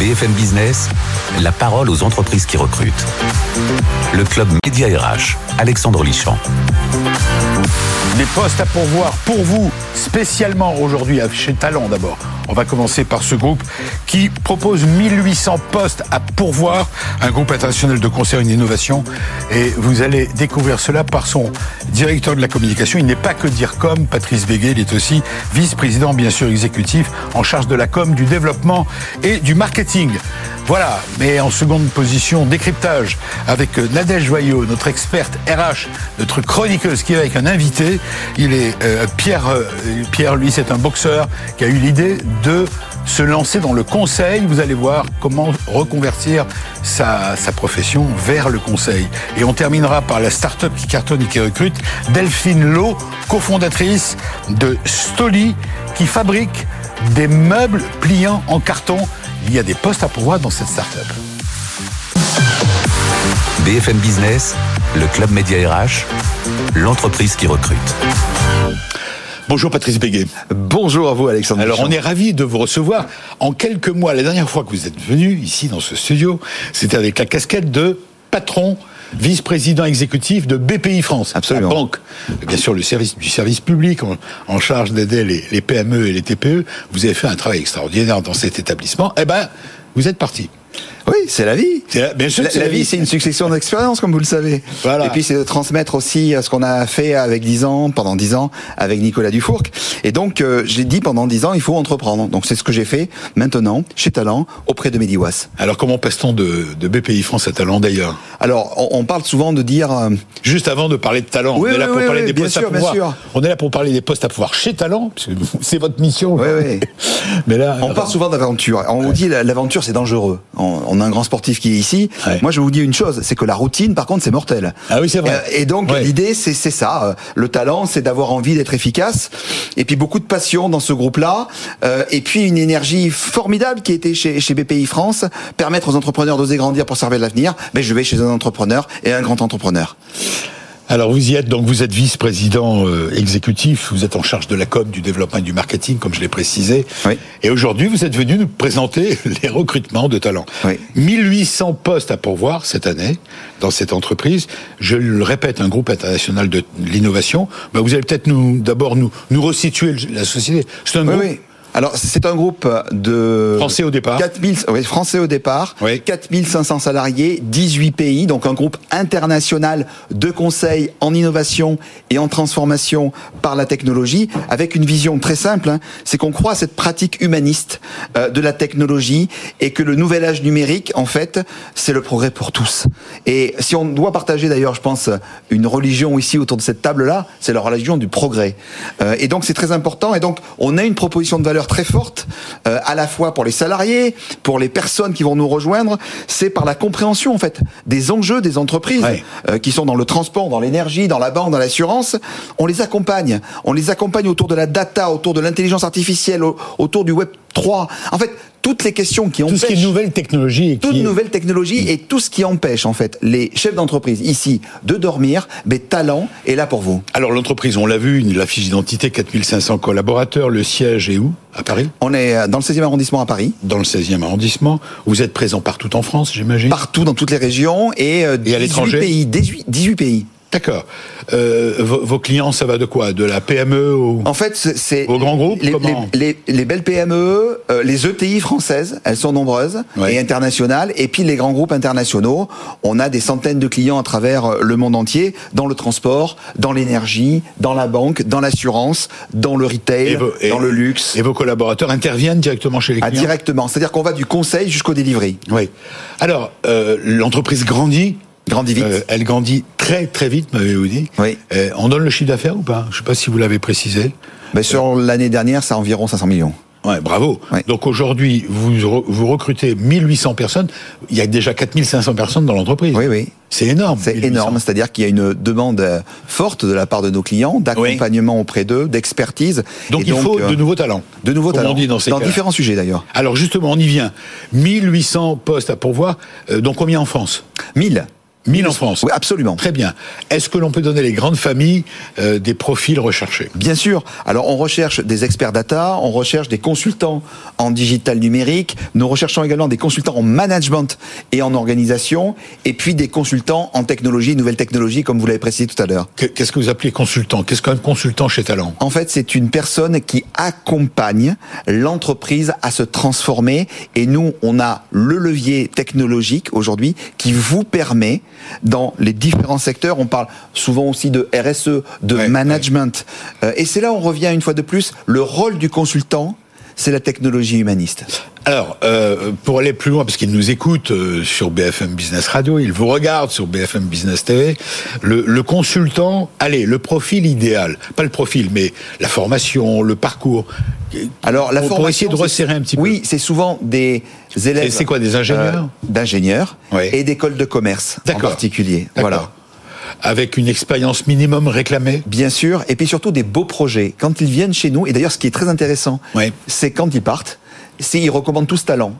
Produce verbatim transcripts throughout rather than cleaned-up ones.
B F M Business, la parole aux entreprises qui recrutent. Le club Média R H, Alexandre Lichamp. Les postes à pourvoir pour vous, spécialement aujourd'hui chez Talan d'abord. On va commencer par ce groupe qui propose mille huit cents postes à pourvoir, un groupe international de conseil et d'innovation. Et vous allez découvrir cela par son directeur de la communication. Il n'est pas que DIRCOM, Patrice Béguet, il est aussi vice-président, bien sûr, exécutif, en charge de la com, du développement et du marketing. Voilà, mais en seconde position, décryptage avec Nadège Joyaux, notre experte R H, notre chroniqueuse qui est avec un invité. Il est euh, Pierre, euh, Pierre, lui, c'est un boxeur qui a eu l'idée de se lancer dans le conseil. Vous allez voir comment reconvertir sa, sa profession vers le conseil. Et on terminera par la start-up qui cartonne et qui recrute, Delphine Loh, cofondatrice de Stouli, qui fabrique des meubles pliants en carton. Il y a des postes à pourvoir dans cette start-up. B F M Business, le club Média R H, l'entreprise qui recrute. Bonjour Patrice Béguet. Bonjour à vous Alexandre. Alors on est ravis de vous recevoir. En quelques mois, la dernière fois que vous êtes venu ici dans ce studio, c'était avec la casquette de patron, vice-président exécutif de B P I France. Absolument. La banque, bien sûr le service du service public en, en charge d'aider les, les P M E et les T P E. Vous avez fait un travail extraordinaire dans cet établissement. Eh ben, vous êtes parti. Oui, c'est la vie. C'est la... Bien sûr que c'est la, la vie, vie, c'est une succession d'expériences, comme vous le savez. Voilà. Et puis c'est de transmettre aussi ce qu'on a fait avec dix ans, pendant dix ans, avec Nicolas Dufourcq. Et donc, euh, j'ai dit pendant dix ans, il faut entreprendre. Donc c'est ce que j'ai fait maintenant chez Talan, auprès de Mediwas. Alors comment passe-t-on de, de B P I France à Talan d'ailleurs ? Alors, on, on parle souvent de dire... Euh... Juste avant de parler de Talan, oui, on est là oui, pour oui, parler oui, des postes sûr, à pouvoir. On est là pour parler des postes à pouvoir chez Talan, parce que c'est votre mission. Oui, oui. Mais là, on alors... parle souvent d'aventure. On ouais. vous dit l'aventure, c'est dangereux. On, on a un grand sportif qui est ici. Ouais. Moi, je vous dis une chose, c'est que la routine, par contre, c'est mortel. Ah oui, c'est vrai. Et, et donc, ouais. l'idée, c'est, c'est ça. Le Talan, c'est d'avoir envie d'être efficace. Et puis, beaucoup de passion dans ce groupe-là. Euh, et puis, une énergie formidable qui était chez, chez B P I France. Permettre aux entrepreneurs d'oser grandir pour servir de l'avenir. Ben, je vais chez un entrepreneur et un grand entrepreneur. Alors vous y êtes, donc vous êtes vice-président euh, exécutif, vous êtes en charge de la com, du développement et du marketing, comme je l'ai précisé. Oui. Et aujourd'hui, vous êtes venu nous présenter les recrutements de Talan. Oui. mille huit cents postes à pourvoir cette année dans cette entreprise. Je le répète, un groupe international de l'innovation. Ben, vous allez peut-être nous, d'abord nous, nous resituer la société. C'est un oui, groupe oui. Alors, c'est un groupe de... Français au départ. quatre mille, oui, français au départ. Oui. quatre mille cinq cents salariés, dix-huit pays. Donc, un groupe international de conseil en innovation et en transformation par la technologie, avec une vision très simple, hein, c'est qu'on croit à cette pratique humaniste euh, de la technologie et que le nouvel âge numérique, en fait, c'est le progrès pour tous. Et si on doit partager, d'ailleurs, je pense, une religion ici autour de cette table-là, c'est la religion du progrès. Euh, et donc, c'est très important. Et donc, on a une proposition de valeur très forte, euh, à la fois pour les salariés, pour les personnes qui vont nous rejoindre, c'est par la compréhension en fait des enjeux des entreprises ouais. euh, qui sont dans le transport, dans l'énergie, dans la banque, dans l'assurance. On les accompagne, on les accompagne autour de la data, autour de l'intelligence artificielle, au, autour du web trois. En fait, toutes les questions qui empêchent... Tout ce qui est nouvelle technologie. Et toute qui... nouvelle technologie et tout ce qui empêche, en fait, les chefs d'entreprise, ici, de dormir, mais Talan est là pour vous. Alors, l'entreprise, on l'a vu, la fiche d'identité, quatre mille cinq cents collaborateurs, le siège est où ? À Paris ? On est dans le seizième arrondissement à Paris. Dans le seizième arrondissement. Vous êtes présent partout en France, j'imagine ? Partout, dans toutes les régions et, euh, et à l'étranger ? dix-huit pays. D'accord. Euh, vos, vos clients, ça va de quoi ? De la P M E au... En fait, c'est... Au grand groupe, les, comment les, les, les belles P M E, euh, les E T I françaises, elles sont nombreuses ouais. et internationales. Et puis, les grands groupes internationaux, on a des centaines de clients à travers le monde entier, dans le transport, dans l'énergie, dans la banque, dans l'assurance, dans le retail, et vos, et, dans le luxe. Et vos collaborateurs interviennent directement chez les clients ? Ah, directement. C'est-à-dire qu'on va du conseil jusqu'au delivery. Oui. Alors, euh, l'entreprise grandit. Grandit vite. Euh, elle grandit très très vite, m'avez-vous dit. Oui. Euh, on donne le chiffre d'affaires ou pas ? Je ne sais pas si vous l'avez précisé. Mais sur euh... l'année dernière, c'est environ cinq cents millions. Ouais, bravo. Ouais. Donc aujourd'hui, vous, vous recrutez mille huit cents personnes. Il y a déjà quatre mille cinq cents personnes dans l'entreprise. Oui, oui. C'est énorme. C'est mille huit cents. Énorme. C'est-à-dire qu'il y a une demande forte de la part de nos clients, d'accompagnement oui. auprès d'eux, d'expertise. Donc et il donc, faut euh, de nouveaux talents. De nouveaux talents. On dit dans ces dans cas-là. Différents sujets d'ailleurs. Alors justement, on y vient. mille huit cents postes à pourvoir. Euh, donc combien en France ? mille. mille en France. Oui, absolument. Très bien. Est-ce que l'on peut donner les grandes familles euh, des profils recherchés ? Bien sûr. Alors, on recherche des experts data, on recherche des consultants en digital numérique, nous recherchons également des consultants en management et en organisation, et puis des consultants en technologie, nouvelles technologies, comme vous l'avez précisé tout à l'heure. Qu'est-ce que vous appelez consultant ? Qu'est-ce qu'un consultant chez Talan ? En fait, c'est une personne qui accompagne l'entreprise à se transformer, et nous, on a le levier technologique aujourd'hui qui vous permet dans les différents secteurs, on parle souvent aussi de R S E, de ouais, management. Ouais. Et c'est là où on revient une fois de plus, le rôle du consultant, c'est la technologie humaniste. Alors, euh, pour aller plus loin, parce qu'ils nous écoutent euh, sur B F M Business Radio, ils vous regardent sur B F M Business T V, le, le consultant, allez, le profil idéal, pas le profil, mais la formation, le parcours. Alors, la on, formation... Pour essayer de resserrer un petit peu. Oui, c'est souvent des élèves... Et c'est quoi, des ingénieurs euh, D'ingénieurs, oui. Et d'écoles de commerce, d'accord, en particulier. D'accord. Voilà. Avec une expérience minimum réclamée ? Bien sûr, et puis surtout des beaux projets. Quand ils viennent chez nous, et d'ailleurs ce qui est très intéressant, oui, c'est quand ils partent, c'est ils recommandent tous Talan.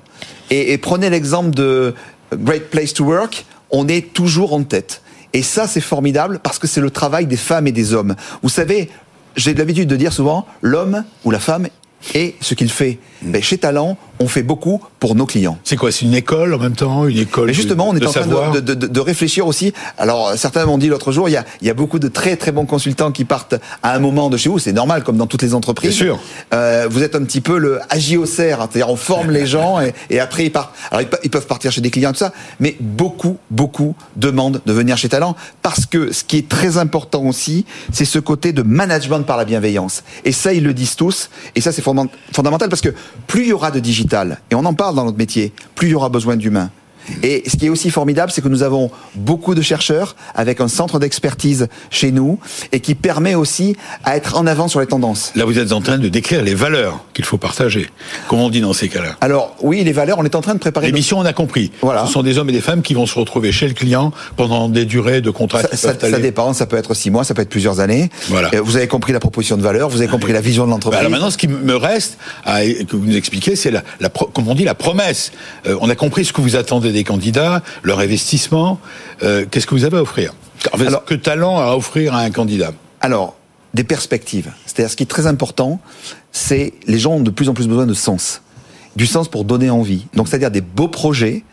Et, et prenez l'exemple de Great Place to Work, on est toujours en tête. Et ça c'est formidable parce que c'est le travail des femmes et des hommes. Vous savez, j'ai l'habitude de dire souvent, l'homme ou la femme et ce qu'il fait. Mais chez Talan, on fait beaucoup pour nos clients. C'est quoi ? C'est une école en même temps, une école. Mais justement, on est en train de, de, de, de réfléchir aussi. Alors, certains m'ont dit l'autre jour, il y a, il y a beaucoup de très très bons consultants qui partent à un moment de chez vous. C'est normal, comme dans toutes les entreprises. Bien sûr. Euh, vous êtes un petit peu le agiossaire, c'est-à-dire on forme les gens et, et après ils partent. Alors ils, ils peuvent partir chez des clients tout ça, mais beaucoup beaucoup demandent de venir chez Talan parce que ce qui est très important aussi, c'est ce côté de management par la bienveillance. Et ça, ils le disent tous. Et ça, c'est fondamental parce que plus il y aura de digital, et on en parle dans notre métier, plus il y aura besoin d'humains. Et ce qui est aussi formidable, c'est que nous avons beaucoup de chercheurs avec un centre d'expertise chez nous et qui permet aussi à être en avant sur les tendances. Là, vous êtes en train de décrire les valeurs qu'il faut partager. Comment on dit dans ces cas-là ? Alors, oui, les valeurs, on est en train de préparer... Les missions, on a compris. Voilà. Ce sont des hommes et des femmes qui vont se retrouver chez le client pendant des durées de contrat. Ça, ça, ça dépend, ça peut être six mois, ça peut être plusieurs années. Voilà. Vous avez compris la proposition de valeur, vous avez compris la vision de l'entreprise. Alors maintenant, ce qui me reste, à, que vous nous expliquez, c'est, la, la, comme on dit, la promesse. Euh, on a compris ce que vous attendez des candidats, leur investissement, euh, qu'est-ce que vous avez à offrir ? Enfin, alors, que Talan a à offrir à un candidat ? Alors, des perspectives. C'est-à-dire, ce qui est très important, c'est les gens ont de plus en plus besoin de sens. Du sens pour donner envie. Donc, c'est-à-dire des beaux projets,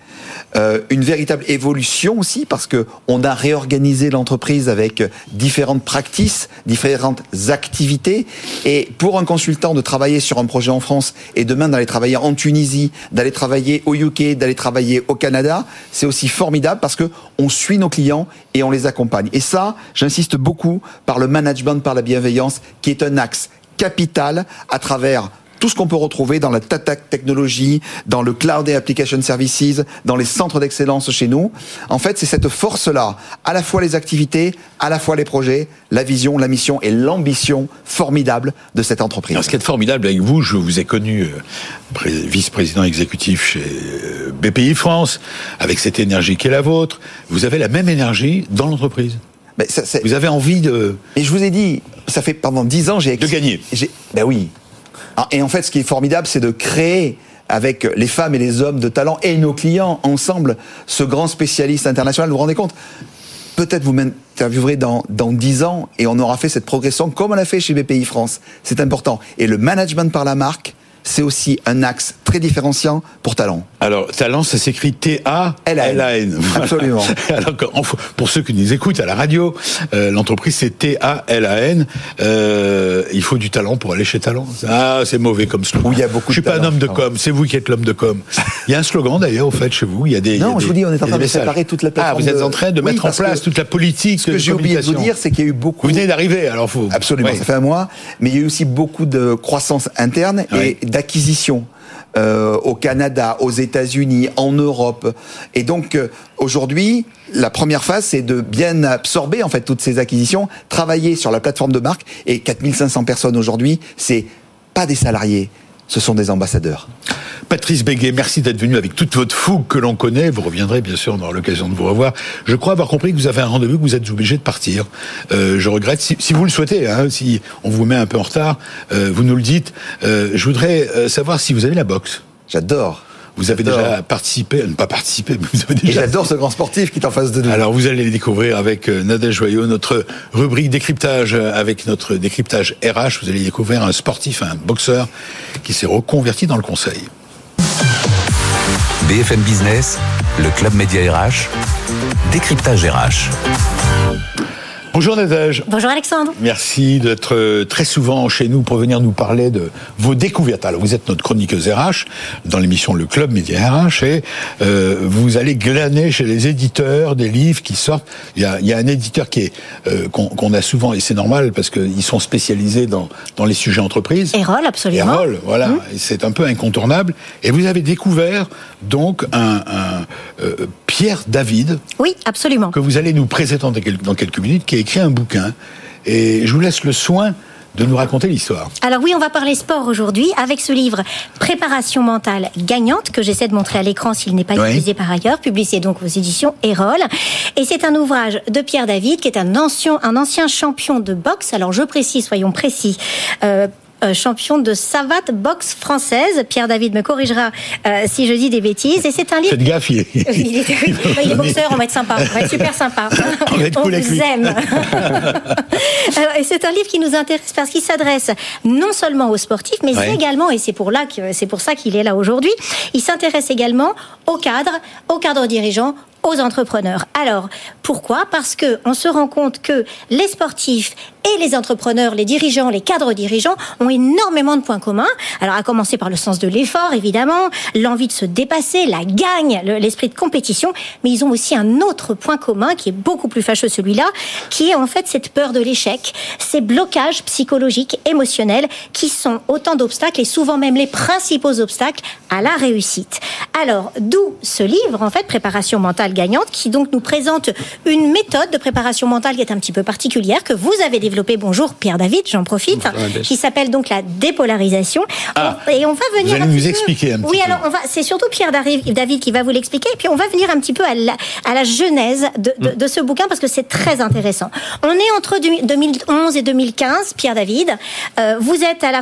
euh, une véritable évolution aussi, parce que on a réorganisé l'entreprise avec différentes pratiques, différentes activités. Et pour un consultant de travailler sur un projet en France et demain d'aller travailler en Tunisie, d'aller travailler au U K, d'aller travailler au Canada, c'est aussi formidable parce que on suit nos clients et on les accompagne. Et ça, j'insiste beaucoup par le management, par la bienveillance, qui est un axe capital à travers tout ce qu'on peut retrouver dans la Tata Technology, dans le Cloud et Application Services, dans les centres d'excellence chez nous. En fait, c'est cette force-là, à la fois les activités, à la fois les projets, la vision, la mission et l'ambition formidable de cette entreprise. Alors, ce qui est formidable avec vous, je vous ai connu euh, vice-président exécutif chez euh, B P I France, avec cette énergie qui est la vôtre. Vous avez la même énergie dans l'entreprise. Mais ça, c'est... Vous avez envie de... Et je vous ai dit, ça fait pendant dix ans, j'ai... De gagner. J'ai... Ben oui. Et en fait, ce qui est formidable, c'est de créer avec les femmes et les hommes de Talan et nos clients, ensemble, ce grand spécialiste international. Vous vous rendez compte ? Peut-être vous m'interviewerez dans, dans dix ans et on aura fait cette progression comme on l'a fait chez B P I France. C'est important. Et le management par la marque, c'est aussi un axe très différenciant pour Talan. Alors, Talan, ça s'écrit T A L A N. Voilà. Absolument. Alors, pour ceux qui nous écoutent à la radio, euh, l'entreprise, c'est T A L A N. Euh, il faut du talent pour aller chez Talan. Ah, c'est mauvais comme slogan. Il y a beaucoup je suis de pas talent, un homme de com, c'est vous qui êtes l'homme de com. Il y a un slogan, d'ailleurs, au fait, chez vous. Il y a des, non, y a je des, vous dis, on est en train de préparer toute la plateforme. Ah, vous êtes en train de oui, mettre en place toute la politique. Ce que j'ai oublié de vous dire, c'est qu'il y a eu beaucoup... Vous venez d'arriver, alors faut... Absolument, oui. Ça fait un mois. Mais il y a eu aussi beaucoup de croissance interne et oui. d'acquisition. Euh, au Canada, aux États-Unis, en Europe. Et donc, euh, aujourd'hui, la première phase, c'est de bien absorber, en fait, toutes ces acquisitions, travailler sur la plateforme de marque. Et quatre mille cinq cents personnes aujourd'hui, c'est pas des salariés, ce sont des ambassadeurs. Patrice Béguet, merci d'être venu avec toute votre fougue que l'on connaît. Vous reviendrez, bien sûr, on aura l'occasion de vous revoir. Je crois avoir compris que vous avez un rendez-vous, que vous êtes obligé de partir. Euh, je regrette, si, si vous le souhaitez, hein, si on vous met un peu en retard, euh, vous nous le dites. Euh, je voudrais euh, savoir si vous aimez la boxe. J'adore. Vous avez J'adore. déjà participé, ne pas participer, mais vous avez déjà... Et j'adore ce grand sportif qui est en face de nous. Alors vous allez le découvrir avec Nadège Joyaux, notre rubrique décryptage, avec notre décryptage R H. Vous allez découvrir un sportif, un boxeur qui s'est reconverti dans le conseil. B F M Business, le Club Média R H, décryptage R H. Bonjour Nadège. Bonjour Alexandre. Merci d'être très souvent chez nous pour venir nous parler de vos découvertes. Alors vous êtes notre chroniqueuse R H dans l'émission Le Club Média R H et euh, vous allez glaner chez les éditeurs des livres qui sortent. Il y a, il y a un éditeur qui est euh, qu'on, qu'on a souvent, et c'est normal parce qu'ils sont spécialisés dans dans les sujets entreprises. Eyrolles, absolument. Eyrolles, voilà. Mmh. C'est un peu incontournable. Et vous avez découvert donc un, un euh, Pierre David. Oui, absolument. Que vous allez nous présenter dans quelques minutes, qui est écrit un bouquin, et je vous laisse le soin de nous raconter l'histoire. Alors oui, on va parler sport aujourd'hui avec ce livre Préparation mentale gagnante que j'essaie de montrer à l'écran s'il n'est pas oui. utilisé par ailleurs, publié donc aux éditions Eyrolles. Et c'est un ouvrage de Pierre David qui est un ancien, un ancien champion de boxe. Alors je précise, soyons précis. Euh, Euh, champion de Savate Boxe française. Pierre David me corrigera euh, si je dis des bêtises. Et c'est un livre... Faites gaffe, il est... il est... il est... il est boxeur, on va être sympa. On va être super sympa. On, être on vous aime. Et c'est un livre qui nous intéresse parce qu'il s'adresse non seulement aux sportifs, mais ouais. également, et c'est pour, là que, c'est pour ça qu'il est là aujourd'hui, il s'intéresse également aux cadres, aux cadres dirigeants, aux entrepreneurs. Alors, pourquoi ? Parce que on se rend compte que les sportifs et les entrepreneurs, les dirigeants, les cadres dirigeants ont énormément de points communs. Alors, à commencer par le sens de l'effort, évidemment, l'envie de se dépasser, la gagne, l'esprit de compétition, mais ils ont aussi un autre point commun qui est beaucoup plus fâcheux, celui-là, qui est en fait cette peur de l'échec, ces blocages psychologiques, émotionnels, qui sont autant d'obstacles et souvent même les principaux obstacles à la réussite. Alors, d'où ce livre, en fait, Préparation mentale gagnante, qui donc nous présente une méthode de préparation mentale qui est un petit peu particulière, que vous avez développée, bonjour Pierre David, j'en profite, bonjour, qui s'appelle donc la dépolarisation. Ah, et on va venir vous allez nous expliquer un petit oui, peu. Oui, alors on va, c'est surtout Pierre David qui va vous l'expliquer, et puis on va venir un petit peu à la, à la genèse de, de, de ce bouquin, parce que c'est très intéressant. On est entre deux mille onze et deux mille quinze, Pierre David, euh, vous êtes à, la,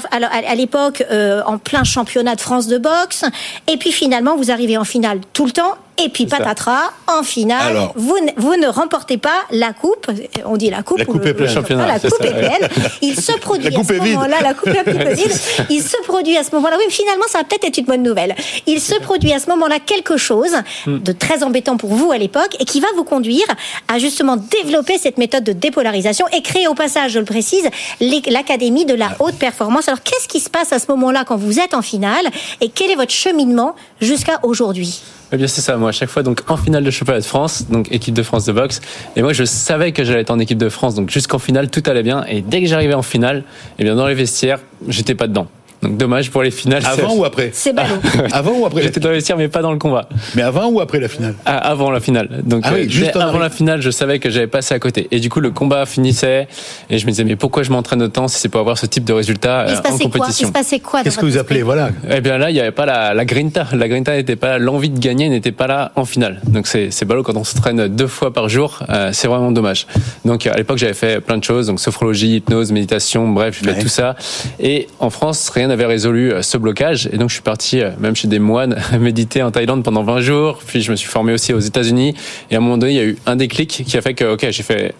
à l'époque euh, en plein championnat de France de boxe, et puis finalement vous arrivez en finale tout le temps. Et puis, c'est patatras, ça. En finale, alors, vous, ne, vous ne remportez pas la coupe. On dit la coupe. La coupe le, est pleine. Championnat, la coupe ça, est pleine. Il se produit à ce moment-là. La coupe est un petit peu vide. Il se produit à ce moment-là. Oui, mais finalement, ça va peut-être être une bonne nouvelle. Il se produit à ce moment-là quelque chose de très embêtant pour vous à l'époque et qui va vous conduire à justement développer cette méthode de dépolarisation et créer au passage, je le précise, l'Académie de la haute performance. Alors, qu'est-ce qui se passe à ce moment-là quand vous êtes en finale et quel est votre cheminement jusqu'à aujourd'hui ? Eh bien, c'est ça. Moi, à chaque fois, donc, en finale de championnat de France, donc, équipe de France de boxe. Et moi, je savais que j'allais être en équipe de France. Donc, jusqu'en finale, tout allait bien. Et dès que j'arrivais en finale, eh bien, dans les vestiaires, j'étais pas dedans. Donc, dommage pour les finales. Avant c'est... ou après ? C'est ballot. Ah, avant ou après ? J'étais dans les vestiaires, mais pas dans le combat. Mais avant ou après la finale ? Ah, avant la finale. Donc, ah oui, juste avant la finale, je savais que j'avais passé à côté. Et du coup, le combat finissait. Et je me disais, mais pourquoi je m'entraîne autant si c'est pour avoir ce type de résultat euh, en compétition ? Il se passait quoi ? Qu'est-ce que vous appelez ? Voilà. Eh bien là, il n'y avait pas la, la grinta. La grinta n'était pas là. L'envie de gagner n'était pas là en finale. Donc, c'est, c'est ballot quand on s'entraîne deux fois par jour. Euh, c'est vraiment dommage. Donc, à l'époque, j'avais fait plein de choses. Donc, sophrologie, hypnose, méditation, bref, je fais ouais. tout ça. Et en France, rien avait résolu ce blocage et donc je suis parti même chez des moines méditer en Thaïlande pendant vingt jours, puis je me suis formé aussi aux États-Unis et à un moment donné il y a eu un déclic qui a fait que ok j'ai fait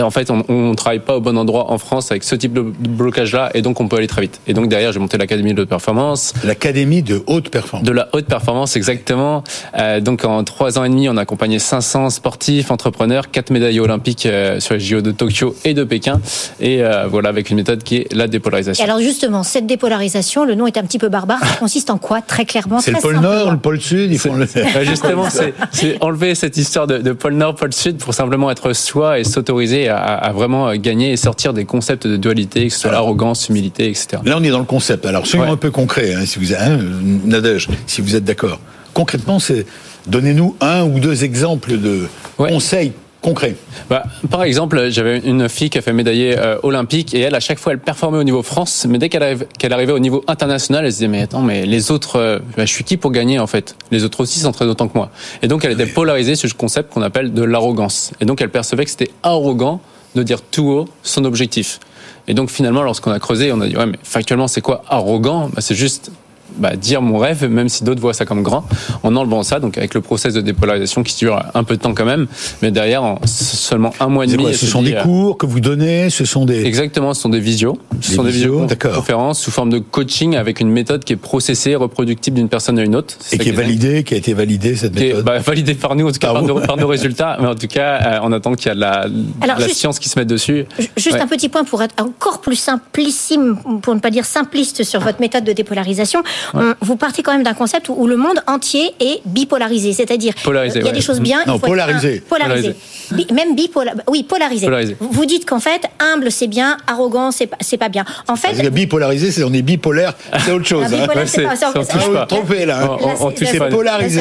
en fait on ne travaille pas au bon endroit en France avec ce type de blocage là et donc on peut aller très vite et donc derrière j'ai monté l'Académie de haute performance l'Académie de haute performance de la haute performance exactement euh, donc en trois ans et demi on a accompagné cinq cents sportifs, entrepreneurs, quatre médailles olympiques euh, sur les J O de Tokyo et de Pékin et euh, voilà avec une méthode qui est la dépolarisation. Et alors justement cette dépolarisation, le nom est un petit peu barbare, ça consiste en quoi très clairement? C'est très le pôle simple. Nord, le pôle Sud, ils font le... justement c'est, c'est enlever cette histoire de, de pôle Nord, pôle Sud pour simplement être soi et s'autoriser À, à vraiment gagner et sortir des concepts de dualité, que ce soit alors, l'arrogance, l'humilité, et cetera. Là, on est dans le concept. Alors, soyons ouais. un peu concrets, hein, si vous, hein, Nadège, si vous êtes d'accord. Concrètement, c'est donnez-nous un ou deux exemples de ouais. conseils concret. Bah, par exemple, j'avais une fille qui a fait médailler euh, olympique et elle, à chaque fois, elle performait au niveau France, mais dès qu'elle, arrive, qu'elle arrivait au niveau international, elle se disait mais attends, mais les autres, euh, bah, je suis qui pour gagner en fait ? Les autres aussi s'entraînent autant que moi. Et donc, elle était polarisée sur ce concept qu'on appelle de l'arrogance. Et donc, elle percevait que c'était arrogant de dire tout haut son objectif. Et donc, finalement, lorsqu'on a creusé, on a dit ouais, mais factuellement, c'est quoi arrogant ? Bah, c'est juste bah, dire mon rêve, même si d'autres voient ça comme grand, en enlevant ça, donc avec le process de dépolarisation qui dure un peu de temps quand même, mais derrière en seulement un mois et demi. Quoi, ce sont dit, des cours que vous donnez, ce sont des... Exactement, ce sont des visios, ce des sont visios, des visioconférences sous forme de coaching avec une méthode qui est processée, reproductible d'une personne à une autre. C'est et qui est validée, qui a été validée cette méthode. Est, bah, validée par nous, en tout cas ah par, bon. nos, par nos résultats, mais en tout cas, on attend qu'il y a de la, Alors, la juste, science qui se mette dessus. Juste ouais. un petit point pour être encore plus simplissime, pour ne pas dire simpliste sur votre méthode de dépolarisation. Ouais. On, vous partez quand même d'un concept où, où le monde entier est bipolarisé, c'est-à-dire polarisé, il y a ouais. des choses bien, non, il faut polarisé. Un, polarisé, polarisé, même bipolarisé. Oui, polarisé. polarisé. Vous dites qu'en fait, humble c'est bien, arrogant c'est pas, c'est pas bien. En fait, c'est bipolarisé, c'est on est bipolaire, c'est autre chose. Ah, hein. ouais, c'est, c'est, c'est, c'est, on trompé là. Hein. On, on, on là, c'est polarisé.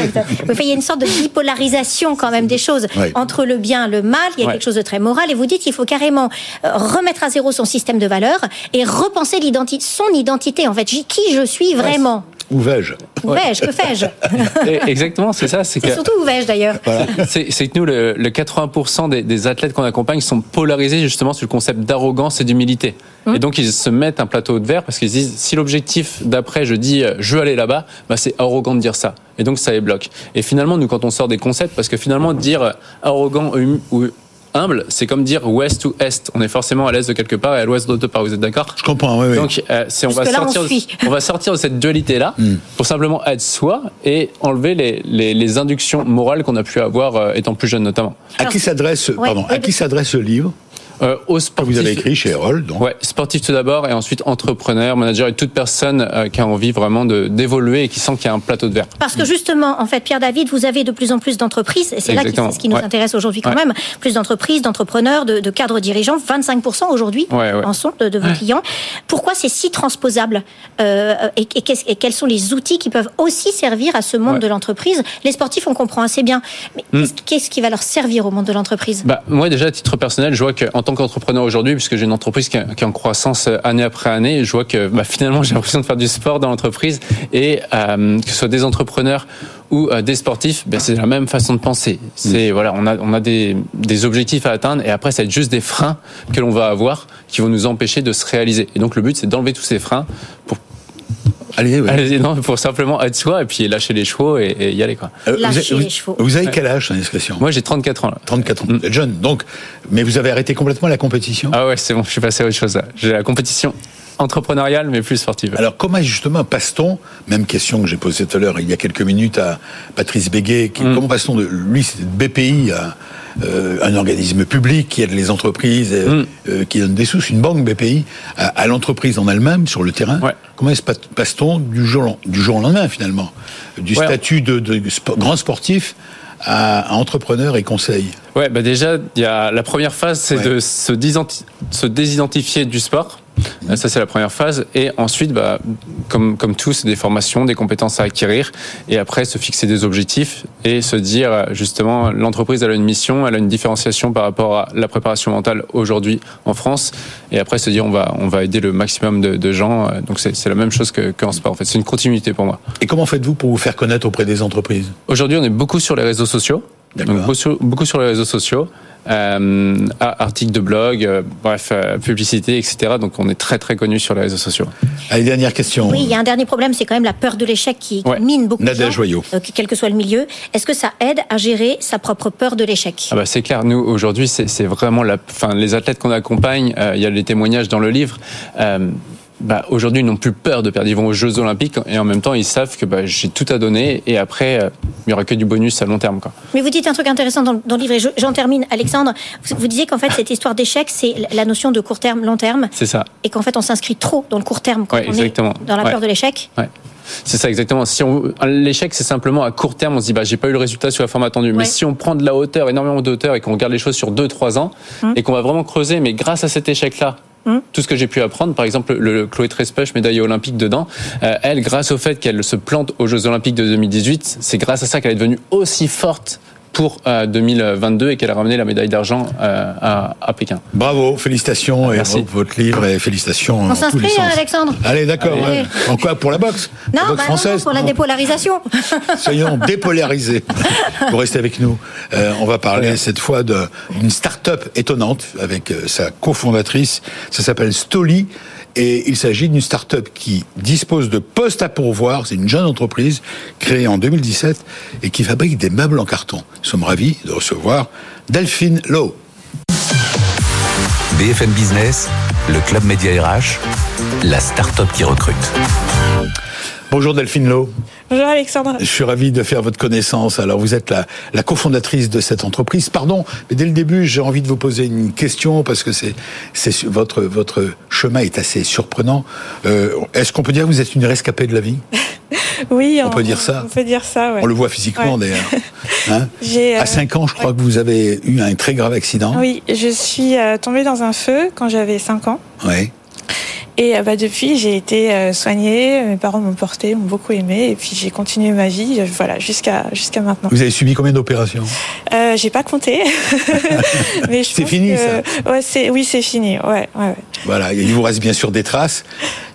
Il y a une sorte de bipolarisation quand même des choses ouais. entre le bien, le mal. Il y a ouais. quelque chose de très moral et vous dites qu'il faut carrément remettre à zéro son système de valeurs et repenser l'identité, son identité en fait, qui je suis vraiment. Où vais-je Où ouais. vais-je Que fais-je Exactement, c'est ça. C'est, c'est que... surtout où vais-je d'ailleurs. Voilà. C'est, c'est que nous, le, le quatre-vingts pour cent des, des athlètes qu'on accompagne sont polarisés justement sur le concept d'arrogance et d'humilité. Mmh. Et donc ils se mettent un plateau de verre parce qu'ils disent si l'objectif d'après je dis je veux aller là-bas, bah c'est arrogant de dire ça. Et donc ça les bloque. Et finalement nous quand on sort des concepts, parce que finalement dire arrogant ou humble, c'est comme dire ouest to est. On est forcément à l'est de quelque part et à l'ouest d'autre part. Vous êtes d'accord ? Je comprends, oui, oui. Donc, euh, c'est, on, va sortir, on, on va sortir de cette dualité-là mm. pour simplement être soi et enlever les, les, les inductions morales qu'on a pu avoir euh, étant plus jeune, notamment. Alors, à qui s'adresse, ouais, pardon, ouais, à qui s'adresse ce livre ? Euh, aux sportifs. Vous avez écrit chez Eyrolles, donc. Ouais, sportif tout d'abord et ensuite entrepreneur, manager et toute personne euh, qui a envie vraiment de, d'évoluer et qui sent qu'il y a un plateau de verre. Parce que justement, en fait, Pierre David, vous avez de plus en plus d'entreprises et c'est Exactement. Là que c'est ce qui nous ouais. intéresse aujourd'hui quand ouais. même. Plus d'entreprises, d'entrepreneurs, de, de cadres dirigeants, vingt-cinq pour cent aujourd'hui ouais, ouais. en sont de, de vos ouais. clients. Pourquoi c'est si transposable euh, et, et, et quels sont les outils qui peuvent aussi servir à ce monde ouais. de l'entreprise ? Les sportifs, on comprend assez bien. Mais hum. qu'est-ce, qu'est-ce qui va leur servir au monde de l'entreprise ? Bah, moi, déjà, à titre personnel, je vois que en tant qu'entrepreneur aujourd'hui, puisque j'ai une entreprise qui est en croissance année après année, et je vois que bah, finalement j'ai l'impression de faire du sport dans l'entreprise et euh, que ce soit des entrepreneurs ou euh, des sportifs, bah, c'est la même façon de penser. C'est voilà, on a on a des des objectifs à atteindre et après ça va être juste des freins que l'on va avoir qui vont nous empêcher de se réaliser. Et donc le but c'est d'enlever tous ces freins pour Allez, ouais. Allez, non, pour simplement être soi et puis lâcher les chevaux et, et y aller, quoi. Euh, lâcher vous, les vous, chevaux. Vous avez quel âge, sans discrétion ? Moi, j'ai trente-quatre ans. Là. trente-quatre ans. Vous êtes jeune, donc. Mais vous avez arrêté complètement la compétition ? Ah ouais, c'est bon, je suis passé à autre chose, là. J'ai la compétition entrepreneuriale, mais plus sportive. Alors, comment justement passe-t-on ? Même question que j'ai posée tout à l'heure, il y a quelques minutes à Patrice Béguet. Qui, mmh. Comment passe-t-on de lui, c'est de B P I à euh, un organisme public qui aide les entreprises, et, mmh. euh, qui donne des sous, une banque B P I à, à l'entreprise en elle-même sur le terrain. Ouais. Comment est-ce passe-t-on du jour, du jour au lendemain finalement, du ouais. statut de, de, de sport, grand sportif à entrepreneurs et conseils? Ouais, bah déjà, il y a la première phase, c'est ouais. de se, disanti- se désidentifier du sport. Mmh. Ça, c'est la première phase. Et ensuite, bah, comme, comme tout, c'est des formations, des compétences à acquérir. Et après, se fixer des objectifs et se dire, justement, l'entreprise, elle a une mission, elle a une différenciation par rapport à la préparation mentale aujourd'hui en France. Et après, se dire, on va, on va aider le maximum de, de gens. Donc, c'est, c'est la même chose que, qu'en sport, en fait. C'est une continuité pour moi. Et comment faites-vous pour vous faire connaître auprès des entreprises ? Aujourd'hui, on est beaucoup sur les réseaux sociaux. Donc, beaucoup sur les réseaux sociaux, euh, articles de blog, euh, bref, euh, publicité, et cetera. Donc, on est très très connu sur les réseaux sociaux. Allez, dernière question. Oui, il y a un dernier problème, c'est quand même la peur de l'échec qui ouais. mine beaucoup de gens. Nadège Joyaux. Euh, quel que soit le milieu, est-ce que ça aide à gérer sa propre peur de l'échec ? Ah bah c'est clair. Nous aujourd'hui, c'est, c'est vraiment la, enfin, les athlètes qu'on accompagne. Euh, il y a les témoignages dans le livre. Euh, Bah, aujourd'hui, ils n'ont plus peur de perdre. Ils vont aux Jeux Olympiques et en même temps, ils savent que bah, j'ai tout à donner et après, il euh, n'y aura que du bonus à long terme, quoi. Mais vous dites un truc intéressant dans, dans le livre et je, j'en termine, Alexandre. Vous disiez qu'en fait, cette histoire d'échec, c'est la notion de court terme, long terme. C'est ça. Et qu'en fait, on s'inscrit trop dans le court terme quand ouais, on exactement. Est dans la peur ouais. de l'échec. Ouais. C'est ça, exactement. Si on, l'échec, c'est simplement à court terme, on se dit, bah, j'ai pas eu le résultat sur la forme attendue. Ouais. Mais si on prend de la hauteur, énormément de hauteur et qu'on regarde les choses sur deux, trois ans mmh. et qu'on va vraiment creuser, mais grâce à cet échec-là, Mmh. tout ce que j'ai pu apprendre, par exemple le Chloé Trespeche, médaillée olympique dedans, euh, elle, grâce au fait qu'elle se plante aux Jeux Olympiques de deux mille dix-huit, c'est grâce à ça qu'elle est devenue aussi forte pour euh, deux mille vingt-deux et qu'elle a ramené la médaille d'argent euh, à, à Pékin. Bravo, félicitations ah, merci. Et votre livre et félicitations. On s'inscrit, Alexandre. Allez, d'accord. Allez. Ouais. En quoi ? Pour la boxe ? Non, la boxe bah française. Non, non, pour la dépolarisation. Soyons dépolarisés. Vous restez avec nous. Euh, on va parler ouais. cette fois de, d'une start-up étonnante avec sa cofondatrice. Ça s'appelle Stouli. Et il s'agit d'une start-up qui dispose de postes à pourvoir. C'est une jeune entreprise créée en deux mille dix-sept et qui fabrique des meubles en carton. Nous sommes ravis de recevoir Delphine Loh. B F M Business, le Club Média R H, la start-up qui recrute. Bonjour Delphine Loh. Bonjour Alexandre. Je suis ravi de faire votre connaissance. Alors vous êtes la, la cofondatrice de cette entreprise. Pardon, mais dès le début, j'ai envie de vous poser une question parce que c'est, c'est votre, votre chemin est assez surprenant. Euh, est-ce qu'on peut dire que vous êtes une rescapée de la vie ? Oui, on, on peut dire ça. On peut dire ça, ouais. On le voit physiquement, ouais. D'ailleurs. Hein j'ai, euh, à cinq ans, je crois ouais. que vous avez eu un très grave accident. Oui, je suis euh, tombée dans un feu quand j'avais cinq ans. Oui. Et bah depuis, j'ai été soignée, mes parents m'ont portée, m'ont beaucoup aimée, et puis j'ai continué ma vie, voilà, jusqu'à jusqu'à maintenant. Vous avez subi combien d'opérations ? euh, J'ai pas compté, mais je c'est pense fini, que ça. Ouais, c'est oui, c'est fini. Ouais, ouais, ouais. Voilà, il vous reste bien sûr des traces,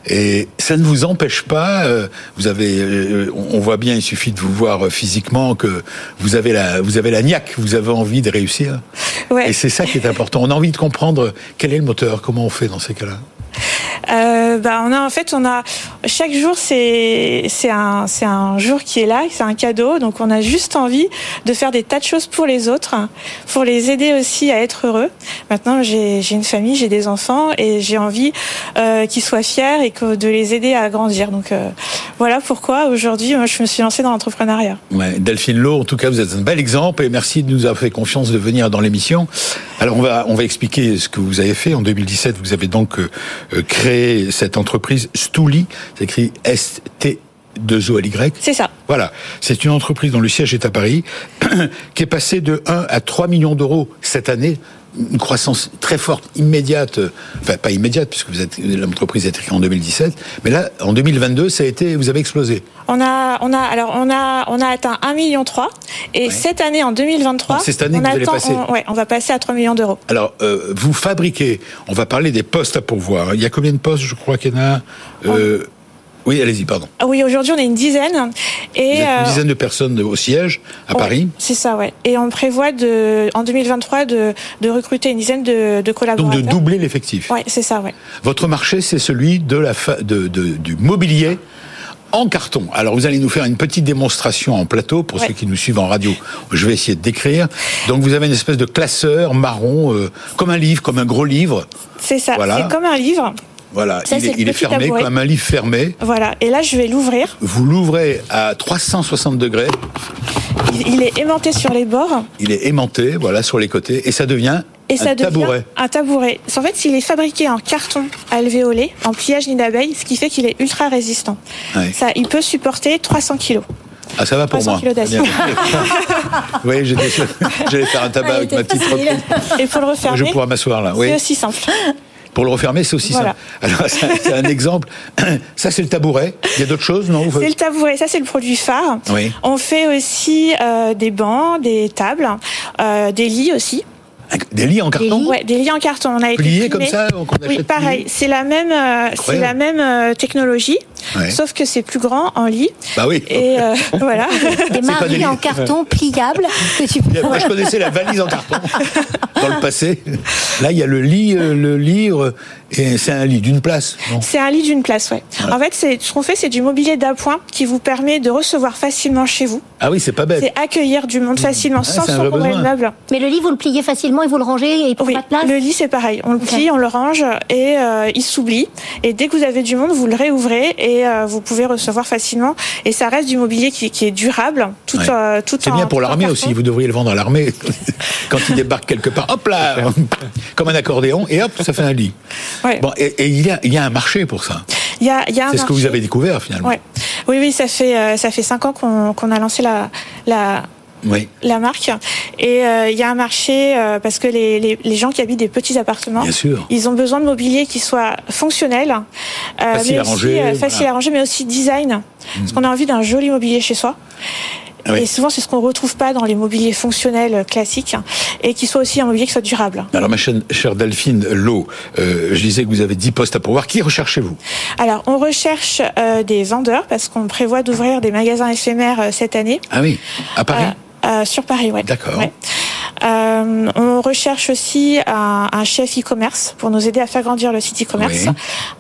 et ça ne vous empêche pas. Euh, vous avez, euh, on voit bien, il suffit de vous voir physiquement que vous avez la, vous avez la niaque, vous avez envie de réussir. Ouais. Et c'est ça qui est important. On a envie de comprendre quel est le moteur, comment on fait dans ces cas-là. Euh, bah on a en fait on a chaque jour c'est c'est un c'est un jour qui est là, c'est un cadeau, donc on a juste envie de faire des tas de choses pour les autres, pour les aider aussi à être heureux. Maintenant j'ai j'ai une famille, j'ai des enfants et j'ai envie euh, qu'ils soient fiers et que de les aider à grandir. Donc euh, voilà pourquoi aujourd'hui moi je me suis lancée dans l'entrepreneuriat. Ouais, Delphine Loh, en tout cas vous êtes un bel exemple et merci de nous avoir fait confiance de venir dans l'émission. Alors on va on va expliquer ce que vous avez fait en deux mille dix-sept. Vous avez donc euh, créé cette entreprise Stouli, c'est écrit S T deux O L Y. C'est ça. Voilà. C'est une entreprise dont le siège est à Paris, qui est passée de un à trois millions d'euros cette année. Une croissance très forte, immédiate, enfin pas immédiate, puisque vous êtes, l'entreprise a été créée en deux mille dix-sept, mais là, en deux mille vingt-deux, ça a été, vous avez explosé. On a, on a, alors on a, on a atteint un virgule trois million, et ouais. cette année, en deux mille vingt-trois, donc, c'est cette année on que vous attend, allez passer. On, ouais, on va passer à trois millions d'euros. Alors, euh, vous fabriquez, on va parler des postes à pourvoir. Il y a combien de postes, je crois qu'il y en a euh, on... Oui, allez-y, pardon. Oui, aujourd'hui, on est une dizaine. Et une dizaine de personnes au siège, à ouais, Paris. C'est ça, ouais. Et on prévoit, de, en deux mille vingt-trois, de, de recruter une dizaine de, de collaborateurs. Donc, de doubler l'effectif. Oui, c'est ça, ouais. Votre marché, c'est celui de la fa... de, de, du mobilier en carton. Alors, vous allez nous faire une petite démonstration en plateau, pour ouais. ceux qui nous suivent en radio. Je vais essayer de décrire. Donc, vous avez une espèce de classeur marron, euh, comme un livre, comme un gros livre. C'est ça, voilà. C'est comme un livre. Voilà, ça, il, est, il est fermé, tabouret. Comme un livre fermé. Voilà, et là je vais l'ouvrir. Vous l'ouvrez à trois cent soixante degrés. Il, il est aimanté sur les bords. Il est aimanté, voilà, sur les côtés, et ça devient et un ça tabouret. Un tabouret. En fait, il est fabriqué en carton alvéolé, en pliage nid d'abeille, ce qui fait qu'il est ultra résistant. Ouais. Ça, il peut supporter trois cents kilos. Ah, ça va pour moi. Oui, j'étais sûr. J'allais faire un tabac ouais, avec ma petite robe. Et pour le refermer, je pourrais m'asseoir là. Oui. C'est aussi simple. Pour le refermer, c'est aussi voilà. ça. Alors, ça, c'est un exemple. Ça, c'est le tabouret. Il y a d'autres choses, non ? C'est le tabouret. Ça, c'est le produit phare. Oui. On fait aussi euh, des bancs, des tables, euh, des lits aussi. Des lits en carton ? Oui, des lits en carton. On a pliés été comme ça, donc on achète. Oui, pareil. Plié. C'est la même, euh, c'est la même euh, technologie, ouais. sauf que c'est plus grand en lit. Bah oui. Et euh, voilà. Des maris en carton pliables que tu peux. Moi, je connaissais la valise en carton dans le passé. Là, il y a le lit, euh, le lit euh, et c'est un lit d'une place. Bon. C'est un lit d'une place, ouais. Voilà. En fait, c'est, ce qu'on fait, c'est du mobilier d'appoint qui vous permet de recevoir facilement chez vous. Ah oui, c'est pas bête. C'est accueillir du monde facilement, mmh. sans ah, s'encombrer de meubles. Mais le lit, vous le pliez facilement. Il faut le ranger et pour oui, la place. Le lit c'est pareil, on le plie, okay. on le range et euh, il s'oublie. Et dès que vous avez du monde, vous le réouvrez et euh, vous pouvez recevoir facilement. Et ça reste du mobilier qui, qui est durable. Tout, ouais. euh, tout c'est en, bien pour tout l'armée aussi. Vous devriez le vendre à l'armée quand il débarque quelque part. Hop là, comme un accordéon et hop, ça fait un lit. Ouais. Bon, et, et il y a, il y a un marché pour ça. Il y a, il y a un marché. C'est ce que vous avez découvert finalement. Ouais. Oui, oui, ça fait euh, ça fait cinq ans qu'on, qu'on a lancé la la. Oui. La marque. Et il euh, y a un marché euh, parce que les, les, les gens qui habitent des petits appartements, bien sûr. Ils ont besoin de mobilier qui soit fonctionnel, euh, facile, mais à, aussi, ranger, euh, facile voilà. à ranger, mais aussi design. Mmh. Parce qu'on a envie d'un joli mobilier chez soi. Ah oui. Et souvent, c'est ce qu'on ne retrouve pas dans les mobiliers fonctionnels classiques et qui soit aussi un mobilier qui soit durable. Alors, ma chère Delphine Loh, euh, je disais que vous avez dix postes à pourvoir. Qui recherchez-vous ? Alors, on recherche euh, des vendeurs parce qu'on prévoit d'ouvrir des magasins éphémères euh, cette année. Ah oui, à Paris euh, Euh, sur Paris, ouais. D'accord. Ouais. Euh, on recherche aussi un, un chef e-commerce pour nous aider à faire grandir le site e-commerce, oui.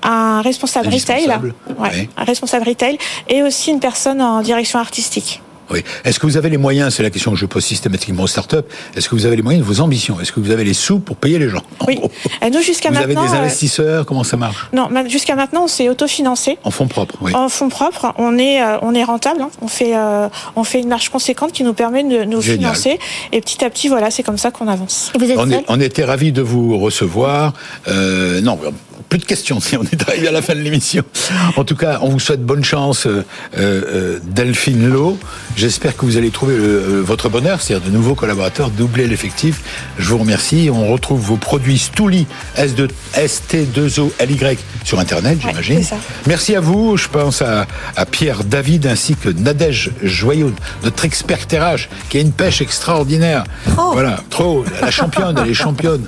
un responsable un retail, responsable. Ouais, oui. un responsable retail, et aussi une personne en direction artistique. Oui. Est-ce que vous avez les moyens, c'est la question que je pose systématiquement aux startups, est-ce que vous avez les moyens de vos ambitions? Est-ce que vous avez les sous pour payer les gens? Oui. Et nous, jusqu'à vous maintenant, avez des investisseurs, comment ça marche? Non, jusqu'à maintenant, on s'est autofinancé. En fonds propres, oui. En fonds propres, on est, on est rentable, hein. On fait, euh, on fait une marge conséquente qui nous permet de nous Génial. financer. Et petit à petit, voilà, c'est comme ça qu'on avance. Et vous êtes on, est, on était ravis de vous recevoir. Euh, non, plus de questions, si on est arrivé à la fin de l'émission. En tout cas, on vous souhaite bonne chance, euh, euh, Delphine Loh. J'espère que vous allez trouver le, votre bonheur, c'est-à-dire de nouveaux collaborateurs, doubler l'effectif. Je vous remercie. On retrouve vos produits Stouli, S T deux O L Y sur Internet, j'imagine. Ouais, c'est ça. Merci à vous. Je pense à, à Pierre David ainsi que Nadège Joyaux, notre expert terrage, qui a une pêche extraordinaire. Oh. Voilà, trop. La championne, elle est championne.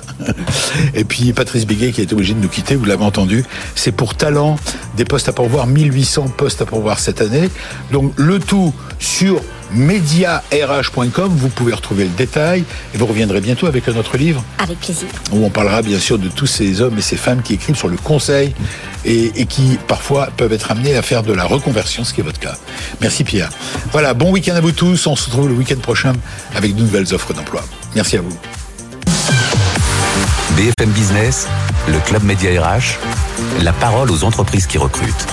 Et puis Patrice Béguet qui est obligé de nous quitter, vous l'avez entendu. C'est pour Talan, des postes à pourvoir, mille huit cents postes à pourvoir cette année. Donc le tout sur media r h point com, vous pouvez retrouver le détail et vous reviendrez bientôt avec notre livre. Avec plaisir. Où on parlera bien sûr de tous ces hommes et ces femmes qui écrivent sur le conseil et, et qui parfois peuvent être amenés à faire de la reconversion, ce qui est votre cas. Merci Pierre. Voilà, bon week-end à vous tous. On se retrouve le week-end prochain avec de nouvelles offres d'emploi. Merci à vous. B F M Business, le Club Média R H, la parole aux entreprises qui recrutent.